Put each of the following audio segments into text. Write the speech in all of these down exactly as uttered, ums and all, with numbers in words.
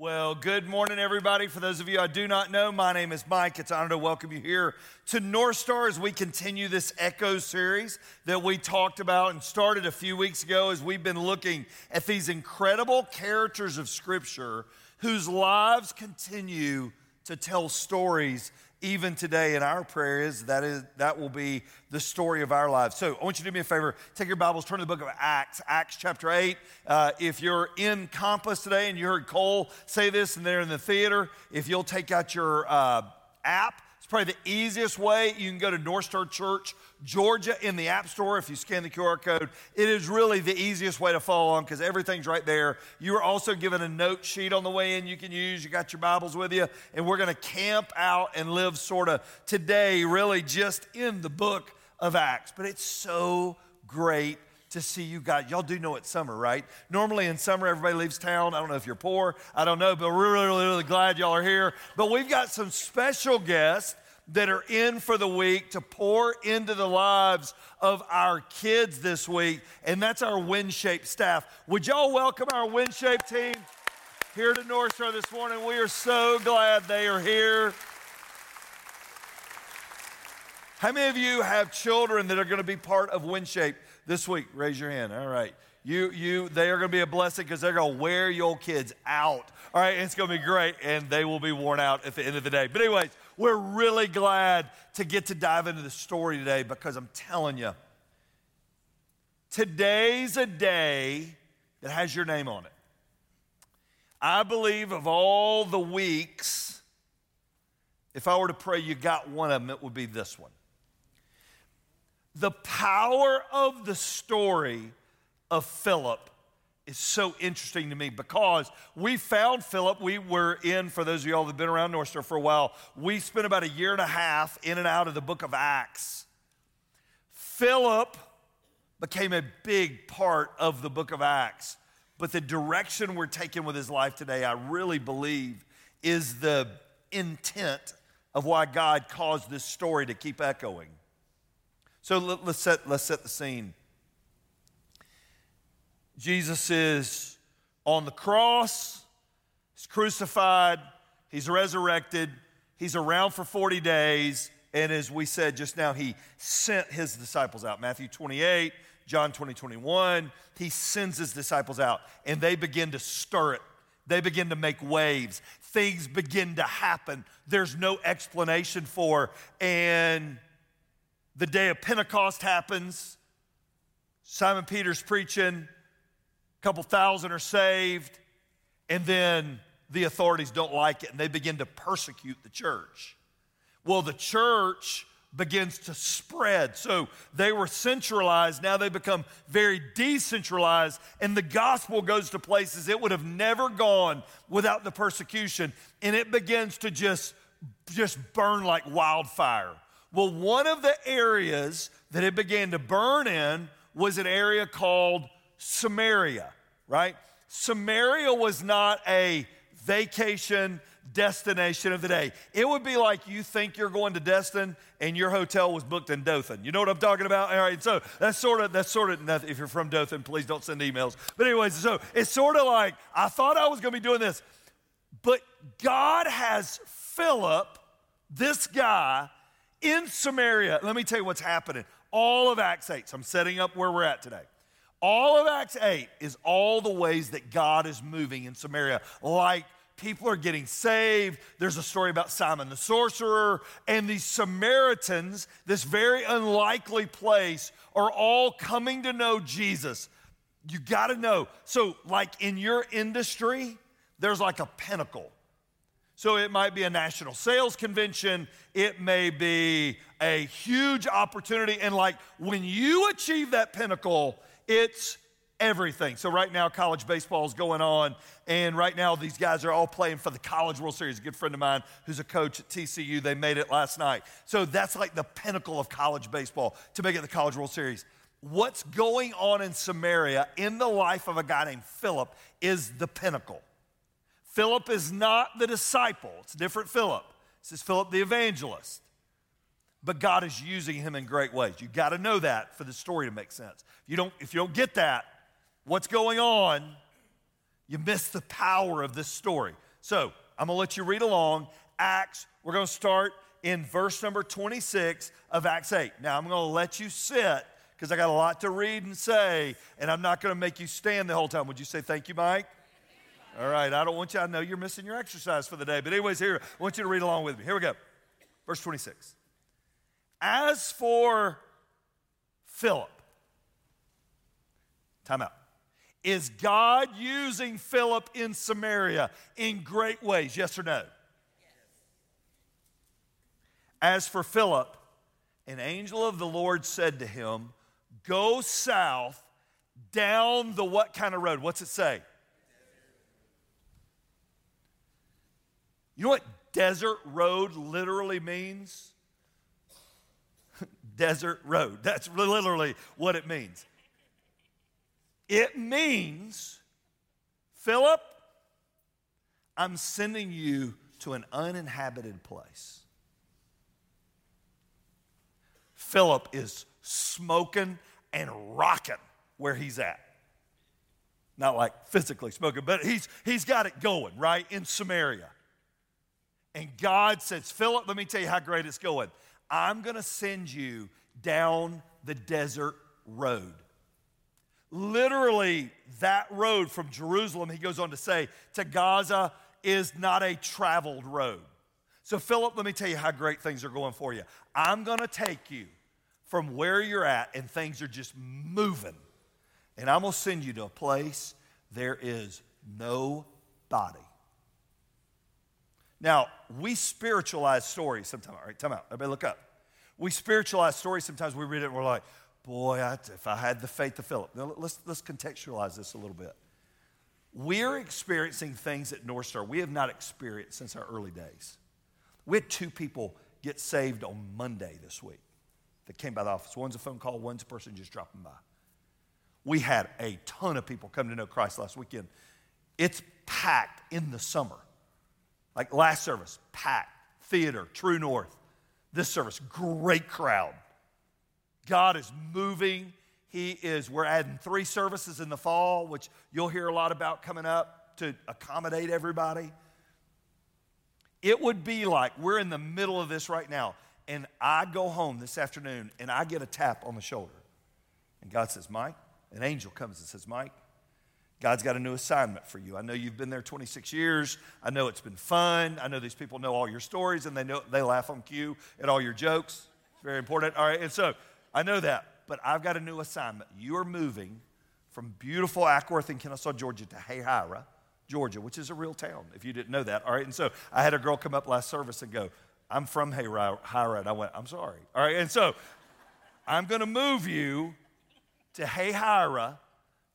Well, good morning, everybody. For those of you I do not know, my name is Mike. It's an honor to welcome you here to North Star as we continue this Echoes series that we talked about and started a few weeks ago as we've been looking at these incredible characters of Scripture whose lives continue to tell stories even today. And our prayer is that is that will be the story of our lives. So I want you to do me a favor. Take your Bibles, turn to the book of Acts, Acts chapter eight. Uh, if you're in Compass today and you heard Cole say this and they're in the theater, if you'll take out your uh, app, it's probably the easiest way. You can go to North Star Church, Georgia in the App Store. If you scan the Q R code, it is really the easiest way to follow on because everything's right there. You are also given a note sheet on the way in you can use. You got your Bibles with you, and we're going to camp out and live sort of today really just in the book of Acts. But it's so great to see you guys. Y'all do know it's summer, right? Normally in summer, everybody leaves town. I don't know if you're poor. I don't know, but we're really, really, really glad y'all are here. But we've got some special guests that are in for the week to pour into the lives of our kids this week, and that's our Winshape staff. Would y'all welcome our Winshape team here to North Star this morning? We are so glad they are here. How many of you have children that are going to be part of Winshape this week? Raise your hand. All right. You, you, they are going to be a blessing because they're going to wear your kids out. All right, it's going to be great, and they will be worn out at the end of the day. But anyways, we're really glad to get to dive into the story today because I'm telling you, today's a day that has your name on it. I believe of all the weeks, if I were to pray you got one of them, it would be this one. The power of the story of Philip is so interesting to me because we found Philip. We were in, for those of y'all that have been around North Star for a while, we spent about a year and a half in and out of the book of Acts. Philip became a big part of the book of Acts, but the direction we're taking with his life today, I really believe, is the intent of why God caused this story to keep echoing. So let's set, let's set the scene. Jesus is on the cross, he's crucified, he's resurrected, he's around for forty days, and as we said just now, he sent his disciples out. Matthew twenty-eight, John twenty, twenty-one, he sends his disciples out, and they begin to stir it. They begin to make waves. Things begin to happen. There's no explanation for, and the day of Pentecost happens. Simon Peter's preaching. Couple thousand are saved, and then the authorities don't like it, and they begin to persecute the church. Well, the church begins to spread. So they were centralized. Now they become very decentralized, and the gospel goes to places it would have never gone without the persecution, and it begins to just, just burn like wildfire. Well, one of the areas that it began to burn in was an area called Samaria, right? Samaria was not a vacation destination of the day. It would be like you think you're going to Destin and your hotel was booked in Dothan. You know what I'm talking about? All right, so that's sort of, that's sort of, if you're from Dothan, please don't send emails. But anyways, so it's sort of like, I thought I was going to be doing this, but God has Philip, this guy, in Samaria. Let me tell you what's happening. All of Acts eight, so I'm setting up where we're at today. All of Acts eight is all the ways that God is moving in Samaria. Like people are getting saved. There's a story about Simon the sorcerer and these Samaritans, this very unlikely place, are all coming to know Jesus. You got to know. So like in your industry, there's like a pinnacle. So it might be a national sales convention. It may be a huge opportunity. And like when you achieve that pinnacle, it's everything. So right now, college baseball is going on, and right now these guys are all playing for the College World Series. A good friend of mine who's a coach at T C U, they made it last night. So that's like the pinnacle of college baseball, to make it the College World Series. What's going on in Samaria in the life of a guy named Philip is the pinnacle. Philip is not the disciple. It's a different Philip. This is Philip the evangelist. But God is using him in great ways. You got to know that for the story to make sense. If you don't, if you don't get that, what's going on, you miss the power of this story. So I'm going to let you read along. Acts, we're going to start in verse number twenty-six of Acts eight. Now I'm going to let you sit because I got a lot to read and say, and I'm not going to make you stand the whole time. Would you say thank you, Mike? All right, I don't want you, I know you're missing your exercise for the day, but anyways, here, I want you to read along with me. Here we go. Verse twenty-six. As for Philip, time out. Is God using Philip in Samaria in great ways, yes or no? Yes. As for Philip, an angel of the Lord said to him, go south down the what kind of road? What's it say? You know what desert road literally means? Desert road. That's literally what it means. It means, Philip, I'm sending you to an uninhabited place. Philip is smoking and rocking where he's at. Not like physically smoking, but he's he's got it going, right, in Samaria. And God says, Philip, let me tell you how great it's going. I'm going to send you down the desert road. Literally, that road from Jerusalem, he goes on to say, to Gaza is not a traveled road. So, Philip, let me tell you how great things are going for you. I'm going to take you from where you're at, and things are just moving. And I'm going to send you to a place there is nobody. Now, we spiritualize stories sometimes. All right, time out. Everybody look up. We spiritualize stories sometimes. We read it and we're like, boy, I, if I had the faith of Philip. Now, let's, let's contextualize this a little bit. We're experiencing things at North Star we have not experienced since our early days. We had two people get saved on Monday this week that came by the office. One's a phone call, one's a person just dropping by. We had a ton of people come to know Christ last weekend. It's packed in the summer. Like last service, packed, theater, True North. This service, great crowd. God is moving. He is, we're adding three services in the fall, which you'll hear a lot about coming up to accommodate everybody. It would be like we're in the middle of this right now, and I go home this afternoon, and I get a tap on the shoulder. And God says, Mike, an angel comes and says, Mike, God's got a new assignment for you. I know you've been there twenty-six years. I know it's been fun. I know these people know all your stories, and they know they laugh on cue at all your jokes. It's very important. All right, and so I know that, but I've got a new assignment. You are moving from beautiful Ackworth in Kennesaw, Georgia, to Hahira, Georgia, which is a real town, if you didn't know that. All right, and so I had a girl come up last service and go, I'm from Hahira, and I went, I'm sorry. All right, and so I'm going to move you to Hahira,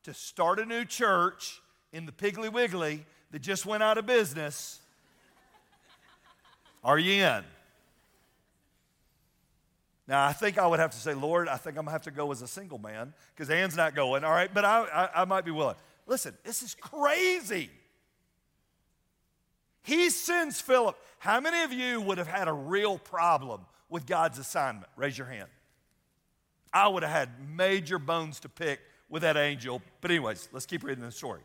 to start a new church in the Piggly Wiggly that just went out of business. Are you in? Now, I think I would have to say, Lord, I think I'm going to have to go as a single man because Ann's not going, all right? But I, I, I might be willing. Listen, this is crazy. He sends Philip. How many of you would have had a real problem with God's assignment? Raise your hand. I would have had major bones to pick with that angel. But anyways, let's keep reading the story.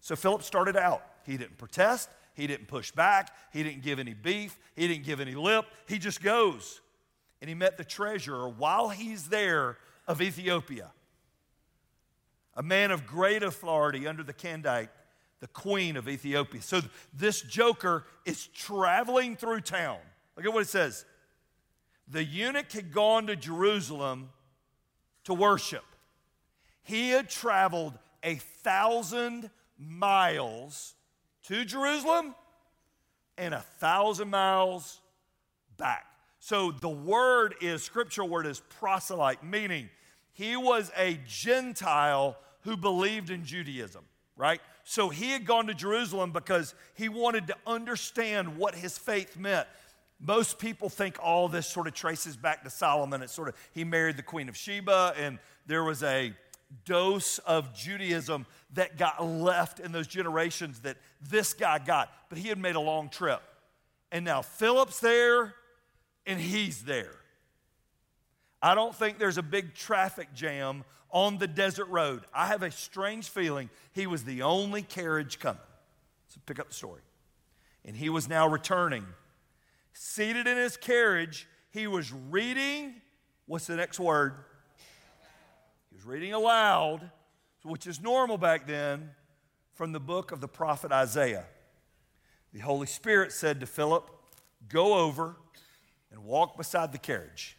So Philip started out. He didn't protest. He didn't push back. He didn't give any beef. He didn't give any lip. He just goes. And he met the treasurer while he's there of Ethiopia, a man of great authority under the Candace, the queen of Ethiopia. So this joker is traveling through town. Look at what it says. The eunuch had gone to Jerusalem to worship. He had traveled a thousand miles to Jerusalem and a thousand miles back. So the word is, scriptural word is proselyte, meaning he was a Gentile who believed in Judaism, right? So he had gone to Jerusalem because he wanted to understand what his faith meant. Most people think all this sort of traces back to Solomon. It's sort of, he married the Queen of Sheba, and there was a dose of Judaism that got left in those generations that this guy got. But he had made a long trip. And now Philip's there and he's there. I don't think there's a big traffic jam on the desert road. I have a strange feeling he was the only carriage coming. So pick up the story. and he was now returning. Seated in his carriage, he was reading, what's the next word? He was reading aloud, which is normal back then, from the book of the prophet Isaiah. The Holy Spirit said to Philip, go over and walk beside the carriage.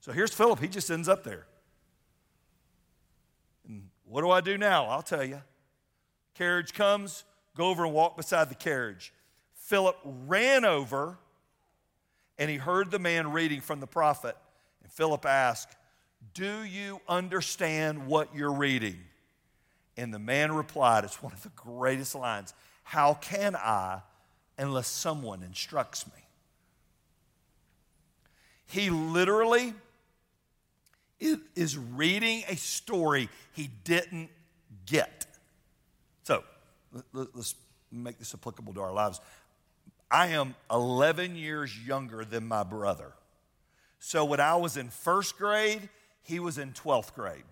So here's Philip. He just ends up there. And what do I do now? I'll tell you. Carriage comes, go over and walk beside the carriage. Philip ran over, and he heard the man reading from the prophet. And Philip asked, do you understand what you're reading? And the man replied, it's one of the greatest lines, how can I unless someone instructs me? He literally is reading a story he didn't get. So let's make this applicable to our lives. I am eleven years younger than my brother. So when I was in first grade, he was in twelfth grade.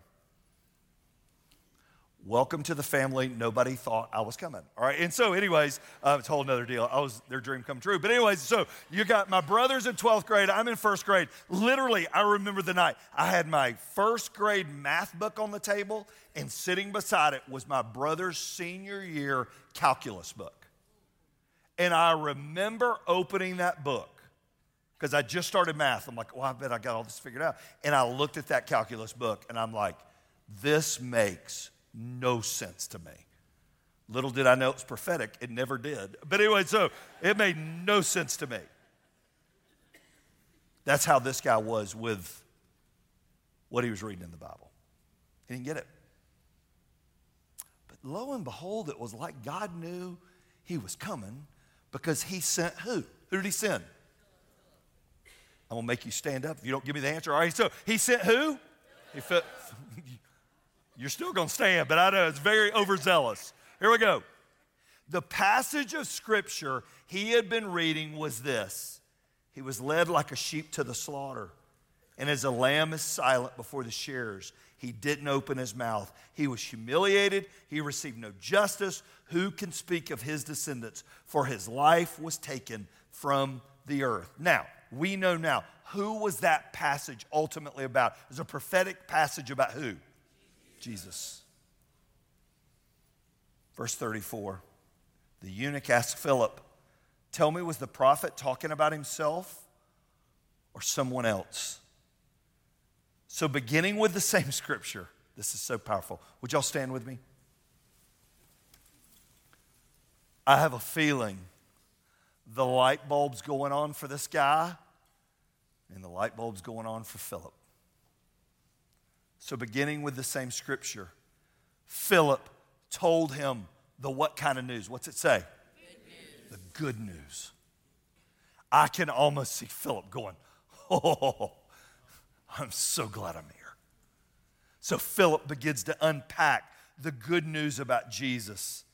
Welcome to the family. Nobody thought I was coming. All right. And so anyways, uh, it's a whole nother deal. I was their dream come true. But anyways, so you got my brother's in twelfth grade. I'm in first grade. Literally, I remember the night. I had my first grade math book on the table, and sitting beside it was my brother's senior year calculus book. And I remember opening that book because I just started math. I'm like, well, I bet I got all this figured out. And I looked at that calculus book, and I'm like, this makes no sense to me. Little did I know it was prophetic. It never did. But anyway, so it made no sense to me. That's how this guy was with what he was reading in the Bible. He didn't get it. But lo and behold, it was like God knew he was coming because he sent who? Who did he send? I'm going to make you stand up if you don't give me the answer. All right, so he sent who? He fit, you're still going to stand, but I know it's very overzealous. Here we go. The passage of Scripture he had been reading was this. He was led like a sheep to the slaughter, and as a lamb is silent before the shearers, he didn't open his mouth. He was humiliated. He received no justice. Who can speak of his descendants? For his life was taken from the earth. Now, we know now, who was that passage ultimately about? It was a prophetic passage about who? Jesus. Verse thirty-four, the eunuch asked Philip, tell me, was the prophet talking about himself or someone else? So beginning with the same scripture, this is so powerful. Would y'all stand with me? I have a feeling the light bulb's going on for this guy, and the light bulb's going on for Philip. So beginning with the same scripture, Philip told him the what kind of news? What's it say? Good news. The good news. I can almost see Philip going, oh, I'm so glad I'm here. So Philip begins to unpack the good news about Jesus.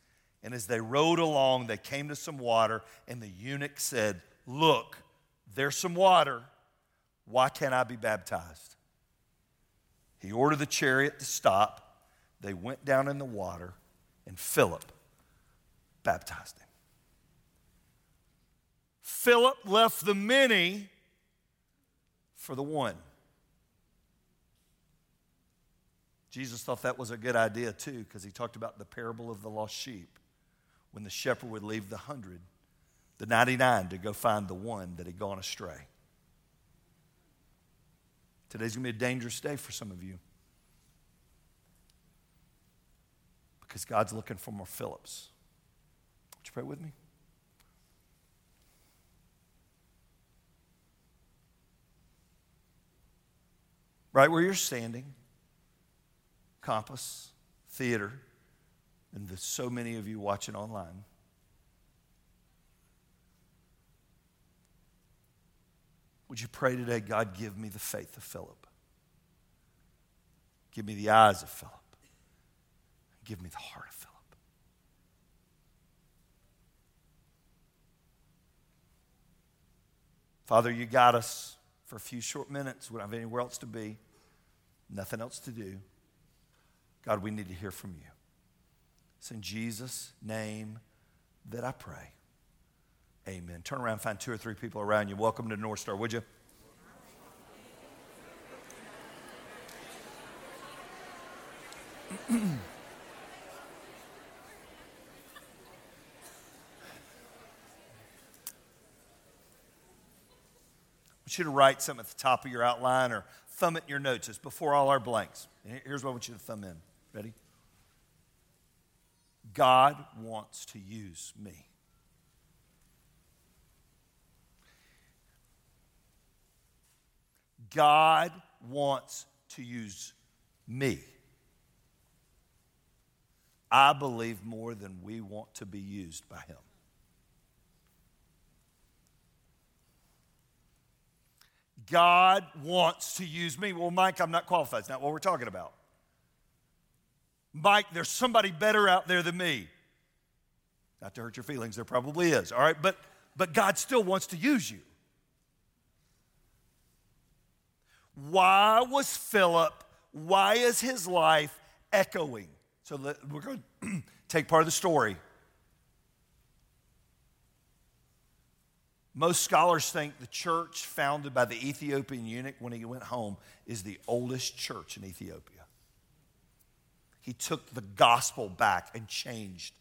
And as they rode along, they came to some water, and the eunuch said, look, there's some water. Why can't I be baptized? He ordered the chariot to stop. They went down in the water, and Philip baptized him. Philip left the many for the one. Jesus thought that was a good idea, too, because he talked about the parable of the lost sheep, when the shepherd would leave the hundred, the ninety-nine, to go find the one that had gone astray. Today's going to be a dangerous day for some of you because God's looking for more Phillips. Would you pray with me? Right where you're standing, Compass, Theater, and there's so many of you watching online, would you pray today, God, give me the faith of Philip. Give me the eyes of Philip. Give me the heart of Philip. Father, you got us for a few short minutes. We don't have anywhere else to be, nothing else to do. God, we need to hear from you. It's in Jesus' name that I pray. Amen. Turn around and find two or three people around you. Welcome to North Star, would you? I want you to write something at the top of your outline or thumb it in your notes. It's before all our blanks. Here's what I want you to thumb in. Ready? God wants to use me. God wants to use me. I believe more than we want to be used by him. God wants to use me. Well, Mike, I'm not qualified. It's not what we're talking about. Mike, there's somebody better out there than me. Not to hurt your feelings, there probably is, all right? But, but God still wants to use you. Why was Philip, why is his life echoing? So let, we're going to take part of the story. Most scholars think the church founded by the Ethiopian eunuch when he went home is the oldest church in Ethiopia. He took the gospel back and changed.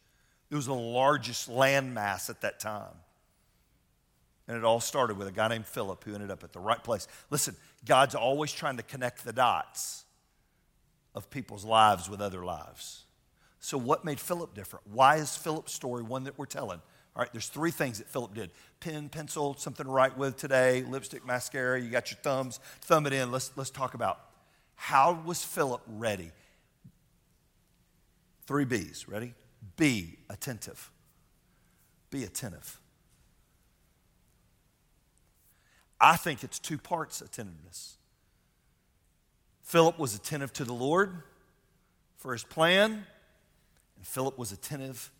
It was the largest landmass at that time. And it all started with a guy named Philip who ended up at the right place. Listen, God's always trying to connect the dots of people's lives with other lives. So what made Philip different? Why is Philip's story one that we're telling? All right, there's three things that Philip did. Pen, pencil, something to write with today, lipstick, mascara, you got your thumbs, thumb it in. Let's, let's talk about how was Philip ready? Three B's, ready? Be attentive. Be attentive. I think it's two parts attentiveness. Philip was attentive to the Lord for his plan, and Philip was attentive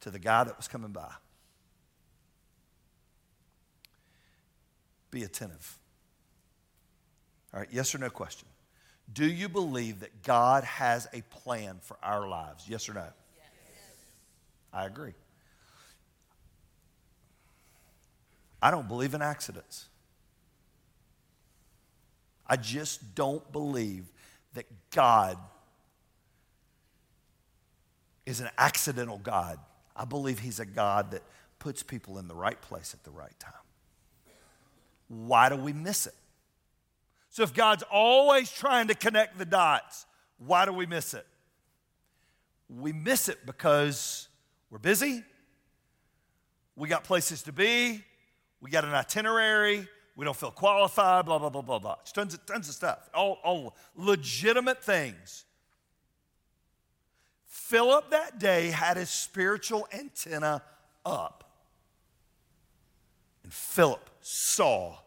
to the guy that was coming by. Be attentive. All right, yes or no question. Do you believe that God has a plan for our lives? Yes or no? Yes. I agree. I don't believe in accidents. I just don't believe that God is an accidental God. I believe he's a God that puts people in the right place at the right time. Why do we miss it? So if God's always trying to connect the dots, why do we miss it? We miss it because we're busy. We got places to be. We got an itinerary. We don't feel qualified, blah, blah, blah, blah, blah. It's tons of, tons of stuff, all, all legitimate things. Philip that day had his spiritual antenna up. And Philip saw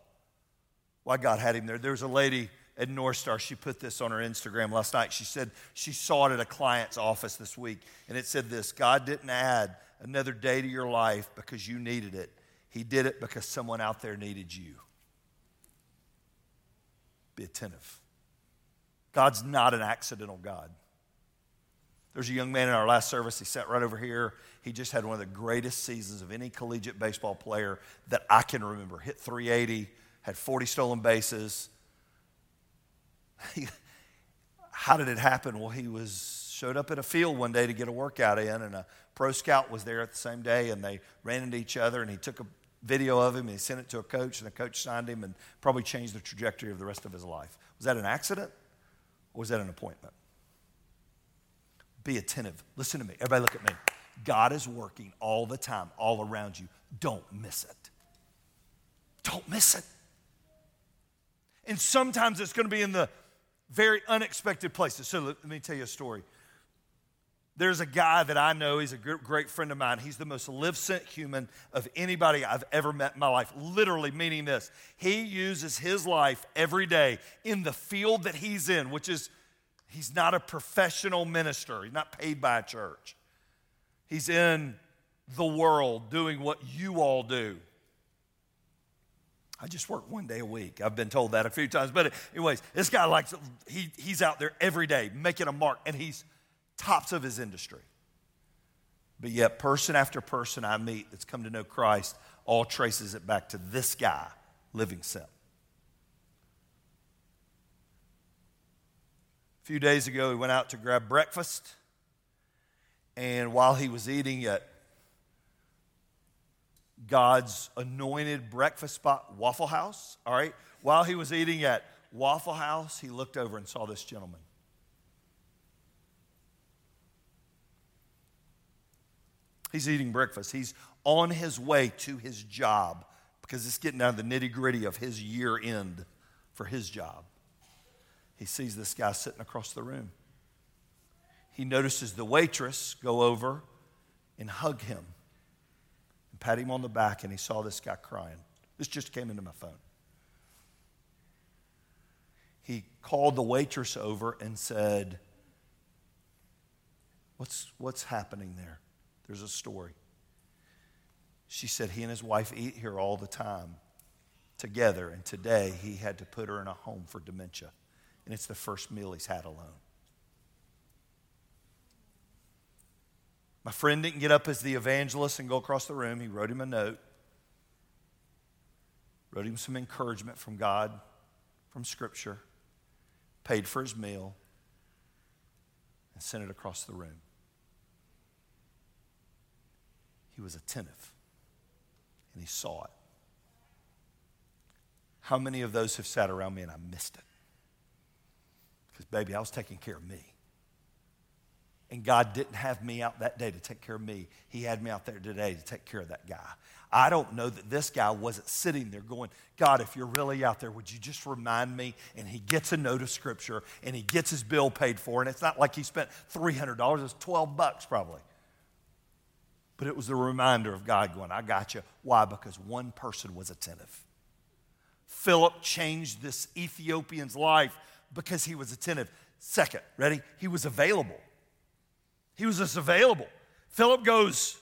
why God had him there. There was a lady at North Star. She put this on her Instagram last night. She said she saw it at a client's office this week. And it said this: God didn't add another day to your life because you needed it. He did it because someone out there needed you. Be attentive. God's not an accidental God. There's a young man in our last service. He sat right over here. He just had one of the greatest seasons of any collegiate baseball player that I can remember. Hit three eighty, had forty stolen bases. How did it happen? Well, he was showed up at a field one day to get a workout in, and a pro scout was there at the same day, and they ran into each other, and he took a video of him, and he sent it to a coach, and the coach signed him and probably changed the trajectory of the rest of his life. Was that an accident, or was that an appointment? Be attentive. Listen to me. Everybody look at me. God is working all the time, all around you. Don't miss it. Don't miss it. And sometimes it's going to be in the very unexpected places. So let me tell you a story. There's a guy that I know. He's a great friend of mine. He's the most live-sent human of anybody I've ever met in my life, literally meaning this. He uses his life every day in the field that he's in, which is he's not a professional minister. He's not paid by a church. He's in the world doing what you all do. I just work one day a week. I've been told that a few times. But anyways, this guy likes, he, he's out there every day making a mark, and he's tops of his industry. But yet person after person I meet that's come to know Christ all traces it back to this guy, Livingstone. A few days ago, he went out to grab breakfast. And while he was eating at God's anointed breakfast spot, Waffle House, all right? While he was eating at Waffle House, he looked over and saw this gentleman. He's eating breakfast. He's on his way to his job because it's getting down to the nitty-gritty of his year end for his job. He sees this guy sitting across the room. He notices the waitress go over and hug him and pat him on the back, and he saw this guy crying. This just came into my phone. He called the waitress over and said, What's, what's happening there? There's a story. She said he and his wife eat here all the time together, and today he had to put her in a home for dementia, and it's the first meal he's had alone. My friend didn't get up as the evangelist and go across the room. He wrote him a note, wrote him some encouragement from God, from Scripture, paid for his meal, and sent it across the room. He was attentive, and he saw it. How many of those have sat around me and I missed it? Because, baby, I was taking care of me. And God didn't have me out that day to take care of me. He had me out there today to take care of that guy. I don't know that this guy wasn't sitting there going, God, if you're really out there, would you just remind me? And he gets a note of Scripture, and he gets his bill paid for. And it's not like he spent three hundred dollars. It's twelve bucks probably. But it was the reminder of God going, I got you. Why? Because one person was attentive. Philip changed this Ethiopian's life because he was attentive. Second, ready? He was available. He was just available. Philip goes,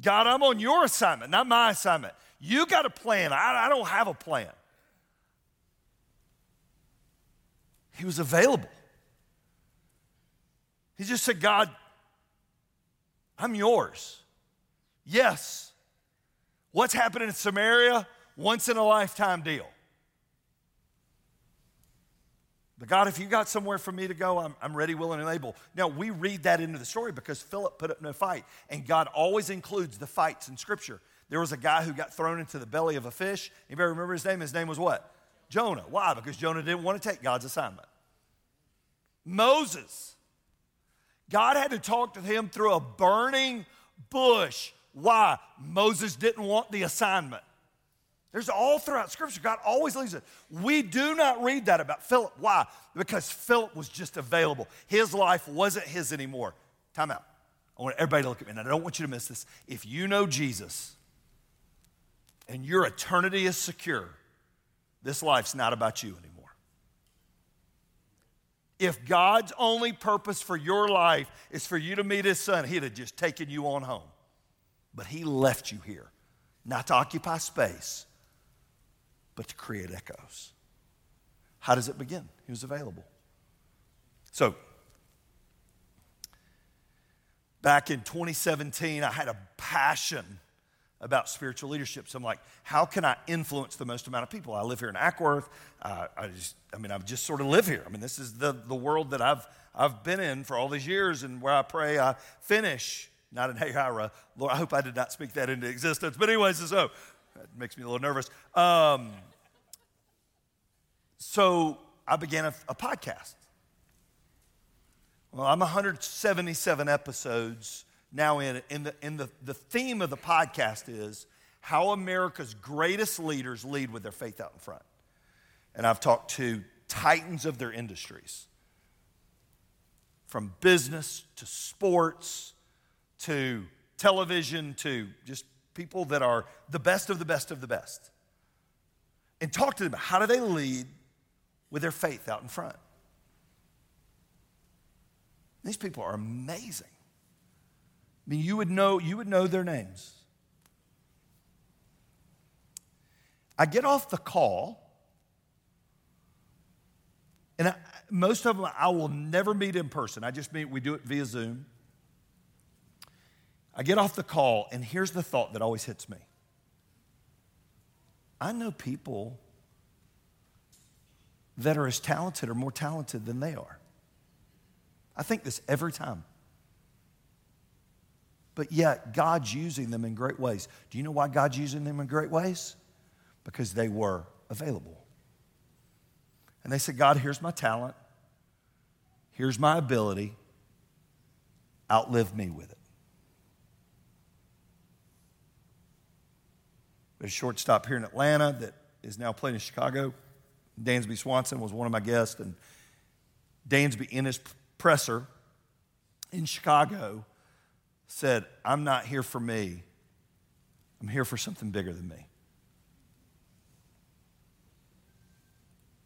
God, I'm on your assignment, not my assignment. You got a plan. I, I don't have a plan. He was available. He just said, God, I'm yours. Yes. What's happening in Samaria? Once in a lifetime deal. But God, if you got somewhere for me to go, I'm, I'm ready, willing, and able. Now, we read that into the story because Philip put up no fight, and God always includes the fights in Scripture. There was a guy who got thrown into the belly of a fish. Anybody remember his name? His name was what? Jonah. Why? Because Jonah didn't want to take God's assignment. Moses. God had to talk to him through a burning bush. Why? Moses didn't want the assignment. There's all throughout Scripture, God always leaves it. We do not read that about Philip. Why? Because Philip was just available. His life wasn't his anymore. Time out. I want everybody to look at me, and I don't want you to miss this. If you know Jesus and your eternity is secure, this life's not about you anymore. If God's only purpose for your life is for you to meet his son, he'd have just taken you on home. But he left you here, not to occupy space, but to create echoes. How does it begin? He was available. So, back in twenty seventeen, I had a passion about spiritual leadership. So I'm like, how can I influence the most amount of people? I live here in Ackworth. Uh, I just, I mean, I just sort of live here. I mean, this is the, the world that I've I've been in for all these years, and where I pray I finish, not in Hahira. Lord, I hope I did not speak that into existence. But anyways, so that makes me a little nervous. Um, so I began a, a podcast. Well, I'm one hundred seventy-seven episodes now in it, and the, and the, the theme of the podcast is how America's greatest leaders lead with their faith out in front. And I've talked to titans of their industries, from business to sports to television to just people that are the best of the best of the best. And talk to them about how do they lead with their faith out in front. These people are amazing. I mean, you would know, you would know their names. I get off the call, and I, most of them I will never meet in person. I just meet, we do it via Zoom. I get off the call, and here's the thought that always hits me. I know people that are as talented or more talented than they are. I think this every time. But yet, God's using them in great ways. Do you know why God's using them in great ways? Because they were available. And they said, God, here's my talent. Here's my ability. Outlive me with it. There's a shortstop here in Atlanta that is now playing in Chicago. Dansby Swanson was one of my guests, and Dansby in his presser in Chicago said, I'm not here for me. I'm here for something bigger than me.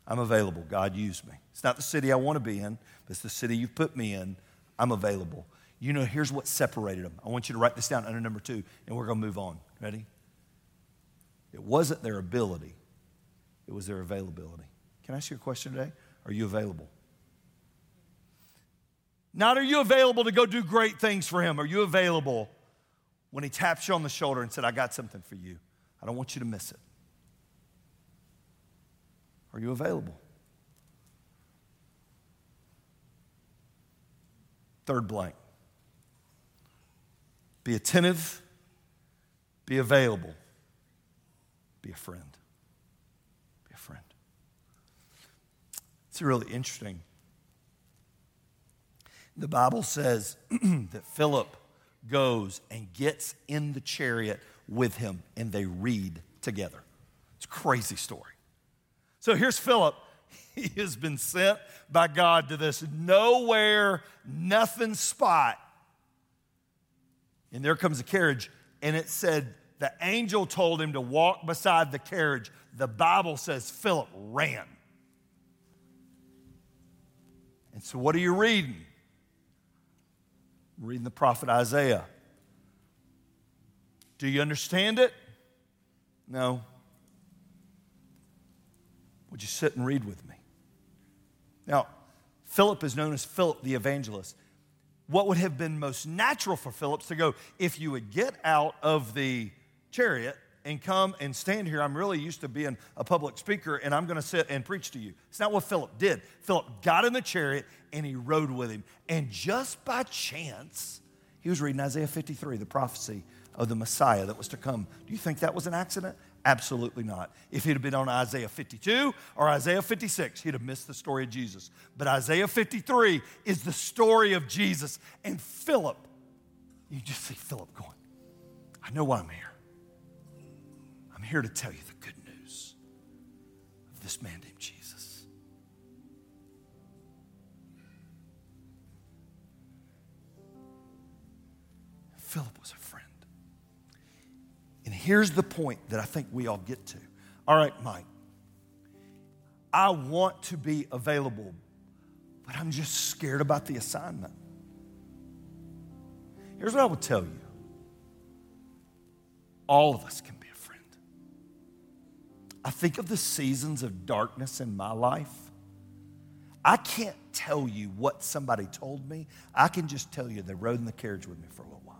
I'm available. God, use me. It's not the city I want to be in, but it's the city you've put me in. I'm available. You know, here's what separated them. I want you to write this down under number two, and we're going to move on. Ready? It wasn't their ability. It was their availability. Can I ask you a question today? Are you available? Not are you available to go do great things for him. Are you available when he taps you on the shoulder and said, I got something for you. I don't want you to miss it. Are you available? Third blank. Be attentive. Be available. Be a friend. Be a friend. It's really interesting. The Bible says that Philip goes and gets in the chariot with him, and they read together. It's a crazy story. So here's Philip. He has been sent by God to this nowhere, nothing spot. And there comes a carriage, and it said the angel told him to walk beside the carriage. The Bible says Philip ran. And so what are you reading? I'm reading the prophet Isaiah. Do you understand it? No. Would you sit and read with me? Now, Philip is known as Philip the evangelist. What would have been most natural for Philip to go, if you would get out of the chariot and come and stand here, I'm really used to being a public speaker and I'm going to sit and preach to you. It's not what Philip did. Philip got in the chariot and he rode with him. And just by chance, he was reading Isaiah fifty-three, the prophecy of the Messiah that was to come. Do you think that was an accident? Absolutely not. If he'd have been on Isaiah fifty-two or Isaiah fifty-six, he'd have missed the story of Jesus. But Isaiah fifty-three is the story of Jesus. And Philip, you just see Philip going, I know why I'm here. I'm here to tell you the good news of this man named Jesus. Philip was a friend. And here's the point that I think we all get to. All right, Mike, I want to be available, but I'm just scared about the assignment. Here's what I will tell you. All of us can be a friend. I think of the seasons of darkness in my life. I can't tell you what somebody told me. I can just tell you they rode in the carriage with me for a little while.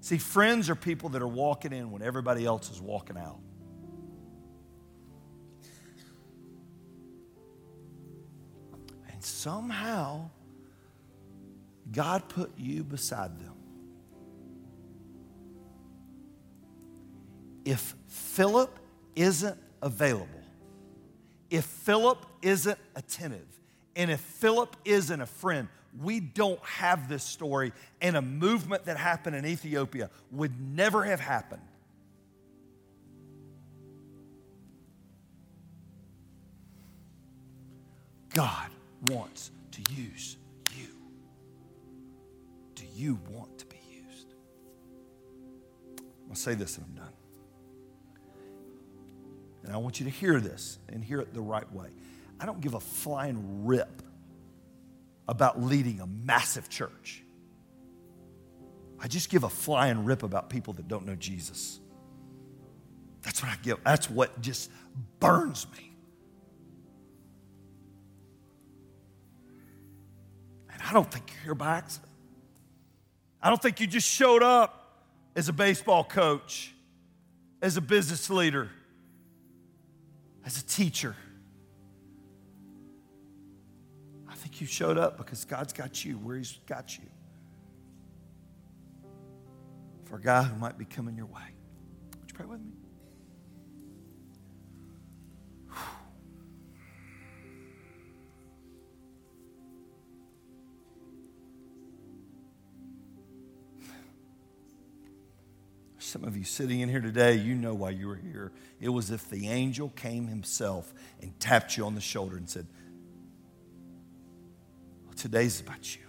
See, friends are people that are walking in when everybody else is walking out. And somehow, God put you beside them. If Philip isn't available, if Philip isn't attentive, and if Philip isn't a friend, we don't have this story, and a movement that happened in Ethiopia would never have happened. God wants to use you. Do you want to be used? I'll say this and I'm done. And I want you to hear this and hear it the right way. I don't give a flying rip about leading a massive church. I just give a flying rip about people that don't know Jesus. That's what I give. That's what just burns me. And I don't think you're here by accident. I don't think you just showed up as a baseball coach, as a business leader, as a teacher. I think you showed up because God's got you where he's got you. For a guy who might be coming your way. Would you pray with me? Some of you sitting in here today, you know why you were here. It was if the angel came himself and tapped you on the shoulder and said, well, today's about you.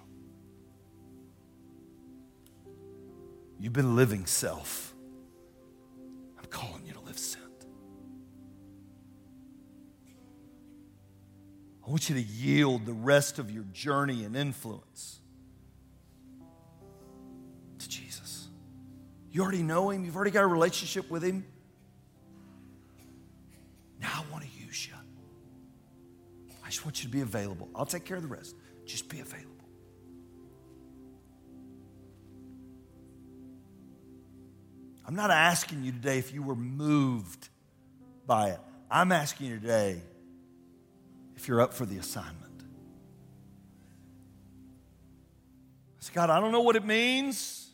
You've been living self. I'm calling you to live sent. I want you to yield the rest of your journey and influence to Jesus. You already know him. You've already got a relationship with him. Now I want to use you. I just want you to be available. I'll take care of the rest. Just be available. I'm not asking you today if you were moved by it. I'm asking you today if you're up for the assignment. I said, God, I don't know what it means,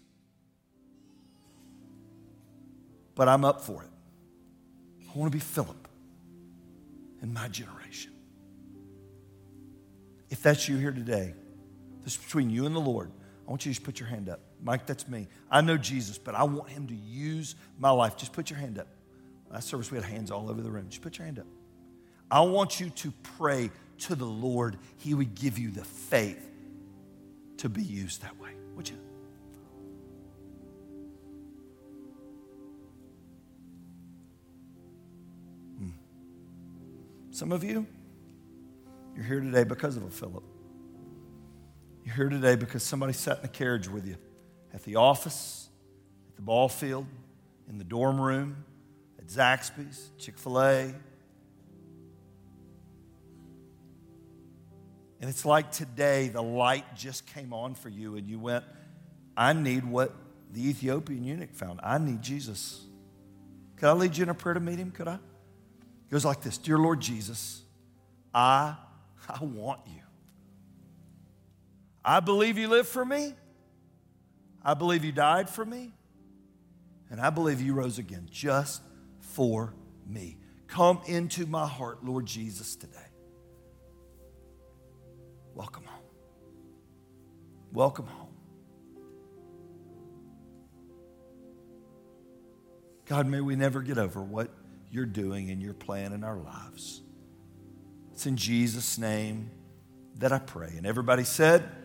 but I'm up for it. I want to be Philip in my generation. If that's you here today, this is between you and the Lord. I want you to just put your hand up. Mike, that's me. I know Jesus, but I want him to use my life. Just put your hand up. Last service, we had hands all over the room. Just put your hand up. I want you to pray to the Lord. He would give you the faith to be used that way. Would you? Hmm. Some of you, you're here today because of a Philip. You're here today because somebody sat in the carriage with you at the office, at the ball field, in the dorm room, at Zaxby's, Chick-fil-A. And it's like today the light just came on for you and you went, I need what the Ethiopian eunuch found. I need Jesus. Could I lead you in a prayer to meet him? Could I? It goes like this. Dear Lord Jesus, I, I want you. I believe you lived for me. I believe you died for me. And I believe you rose again just for me. Come into my heart, Lord Jesus, today. Welcome home. Welcome home. God, may we never get over what you're doing and your plan in our lives. It's in Jesus' name that I pray. And everybody said...